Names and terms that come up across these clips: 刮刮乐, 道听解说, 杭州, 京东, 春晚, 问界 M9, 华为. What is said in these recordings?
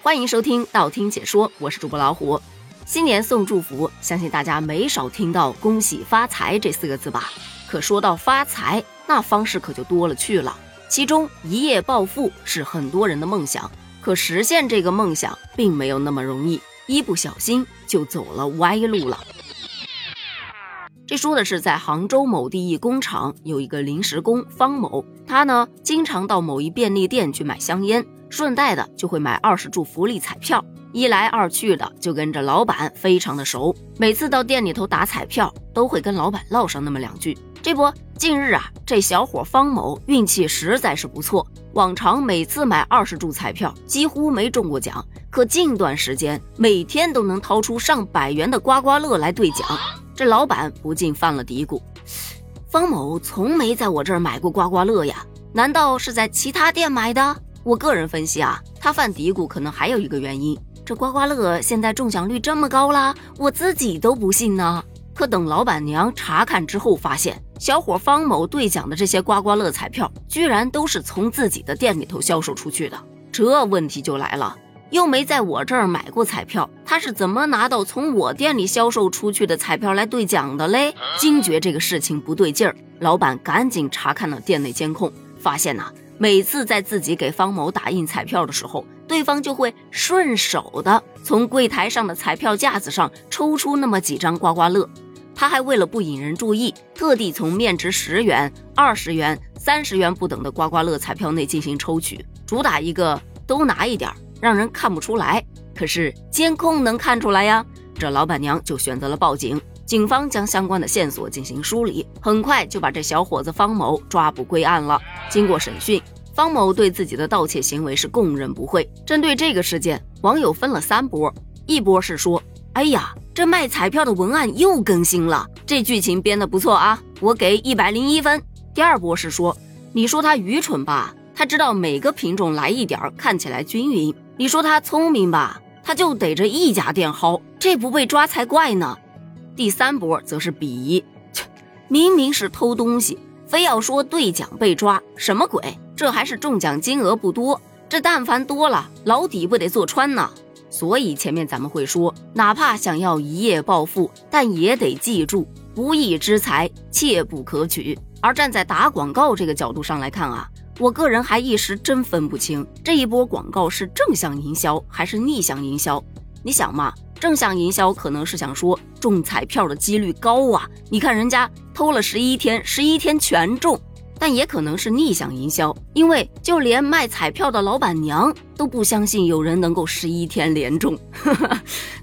欢迎收听道听解说，我是主播老虎。新年送祝福，相信大家没少听到恭喜发财这四个字吧。可说到发财，那方式可就多了去了，其中一夜暴富是很多人的梦想，可实现这个梦想并没有那么容易，一不小心就走了歪路了。这说的是在杭州某地一工厂有一个临时工方某，他呢经常到某一便利店去买香烟，顺带的就会买20注福利彩票，一来二去的就跟着老板非常的熟，每次到店里头打彩票都会跟老板唠上那么两句。这不，近日啊，这小伙方某运气实在是不错，往常每次买20注彩票几乎没中过奖，可近段时间每天都能掏出上百元的刮刮乐来兑奖。这老板不禁犯了嘀咕，方某从没在我这儿买过刮刮乐呀，难道是在其他店买的？我个人分析啊，他犯嘀咕可能还有一个原因，这刮刮乐现在中奖率这么高啦，我自己都不信呢。可等老板娘查看之后发现，小伙方某兑奖的这些刮刮乐彩票居然都是从自己的店里头销售出去的，这问题就来了，又没在我这儿买过彩票，他是怎么拿到从我店里销售出去的彩票来兑奖的嘞？惊觉这个事情不对劲儿，老板赶紧查看了店内监控，发现啊，每次在自己给方某打印彩票的时候，对方就会顺手的从柜台上的彩票架子上抽出那么几张刮刮乐。他还为了不引人注意，特地从面值10元、20元、30元不等的刮刮乐彩票内进行抽取，主打一个都拿一点，让人看不出来，可是监控能看出来呀。这老板娘就选择了报警，警方将相关的线索进行梳理，很快就把这小伙子方某抓捕归案了。经过审讯，方某对自己的盗窃行为是供认不讳。针对这个事件，网友分了3波，一波是说，哎呀，这卖彩票的文案又更新了，这剧情编得不错啊，我给101分。第二波是说，你说他愚蠢吧，他知道每个品种来一点，看起来均匀。你说他聪明吧，他就逮着一家店薅，这不被抓才怪呢。第三波则是鄙夷，明明是偷东西，非要说兑奖被抓，什么鬼？这还是中奖金额不多，这但凡多了，老底不得坐穿呢。所以前面咱们会说，哪怕想要一夜暴富，但也得记住，不义之财切不可取。而站在打广告这个角度上来看啊，我个人还一时真分不清，这一波广告是正向营销还是逆向营销。你想嘛，正向营销可能是想说中彩票的几率高啊，你看人家偷了11天，11天全中。但也可能是逆向营销，因为就连卖彩票的老板娘都不相信有人能够11天连中。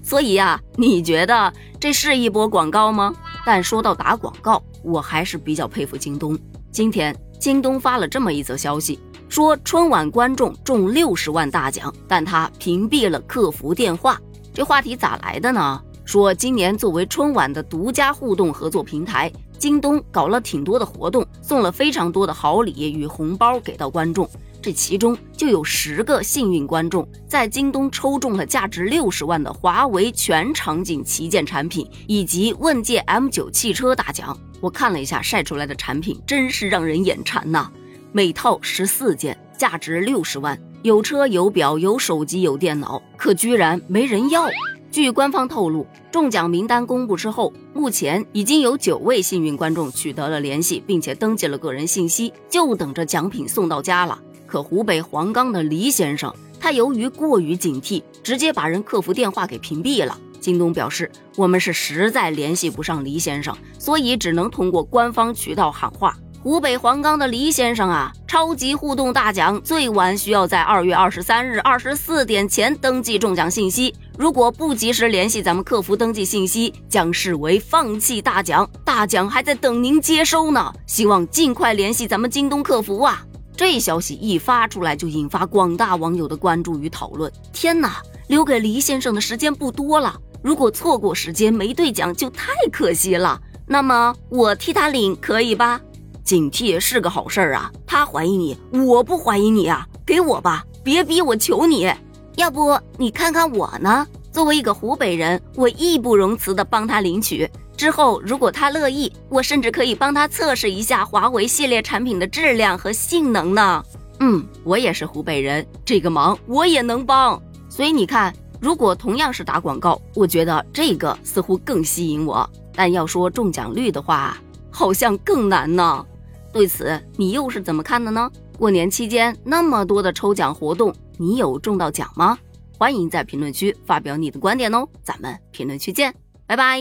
所以啊，你觉得这是一波广告吗？但说到打广告，我还是比较佩服京东。今天京东发了这么一则消息，说春晚观众中60万大奖，但他屏蔽了客服电话。这话题咋来的呢？说今年作为春晚的独家互动合作平台，京东搞了挺多的活动，送了非常多的好礼与红包给到观众，这其中就有10个幸运观众在京东抽中了价值60万的华为全场景旗舰产品以及问界 M9 汽车大奖。我看了一下晒出来的产品，真是让人眼馋呐！每套14件，价值60万，有车有表有手机有电脑，可居然没人要。据官方透露，中奖名单公布之后，目前已经有9位幸运观众取得了联系，并且登记了个人信息，就等着奖品送到家了。可湖北黄冈的黎先生，他由于过于警惕，直接把人客服电话给屏蔽了。京东表示，我们是实在联系不上黎先生，所以只能通过官方渠道喊话。湖北黄冈的黎先生啊，超级互动大奖最晚需要在2月23日24点前登记中奖信息，如果不及时联系咱们客服登记信息，将视为放弃大奖，大奖还在等您接收呢，希望尽快联系咱们京东客服啊。这消息一发出来，就引发广大网友的关注与讨论。天哪，留给黎先生的时间不多了，如果错过时间没兑奖就太可惜了，那么我替他领可以吧？警惕是个好事儿啊，他怀疑你，我不怀疑你啊，给我吧，别逼我，求你，要不你看看我呢？作为一个湖北人，我义不容辞地帮他领取，之后如果他乐意，我甚至可以帮他测试一下华为系列产品的质量和性能呢。我也是湖北人，这个忙我也能帮。所以你看，如果同样是打广告，我觉得这个似乎更吸引我，但要说中奖率的话，好像更难呢。对此，你又是怎么看的呢？过年期间那么多的抽奖活动，你有中到奖吗？欢迎在评论区发表你的观点哦，咱们评论区见，拜拜。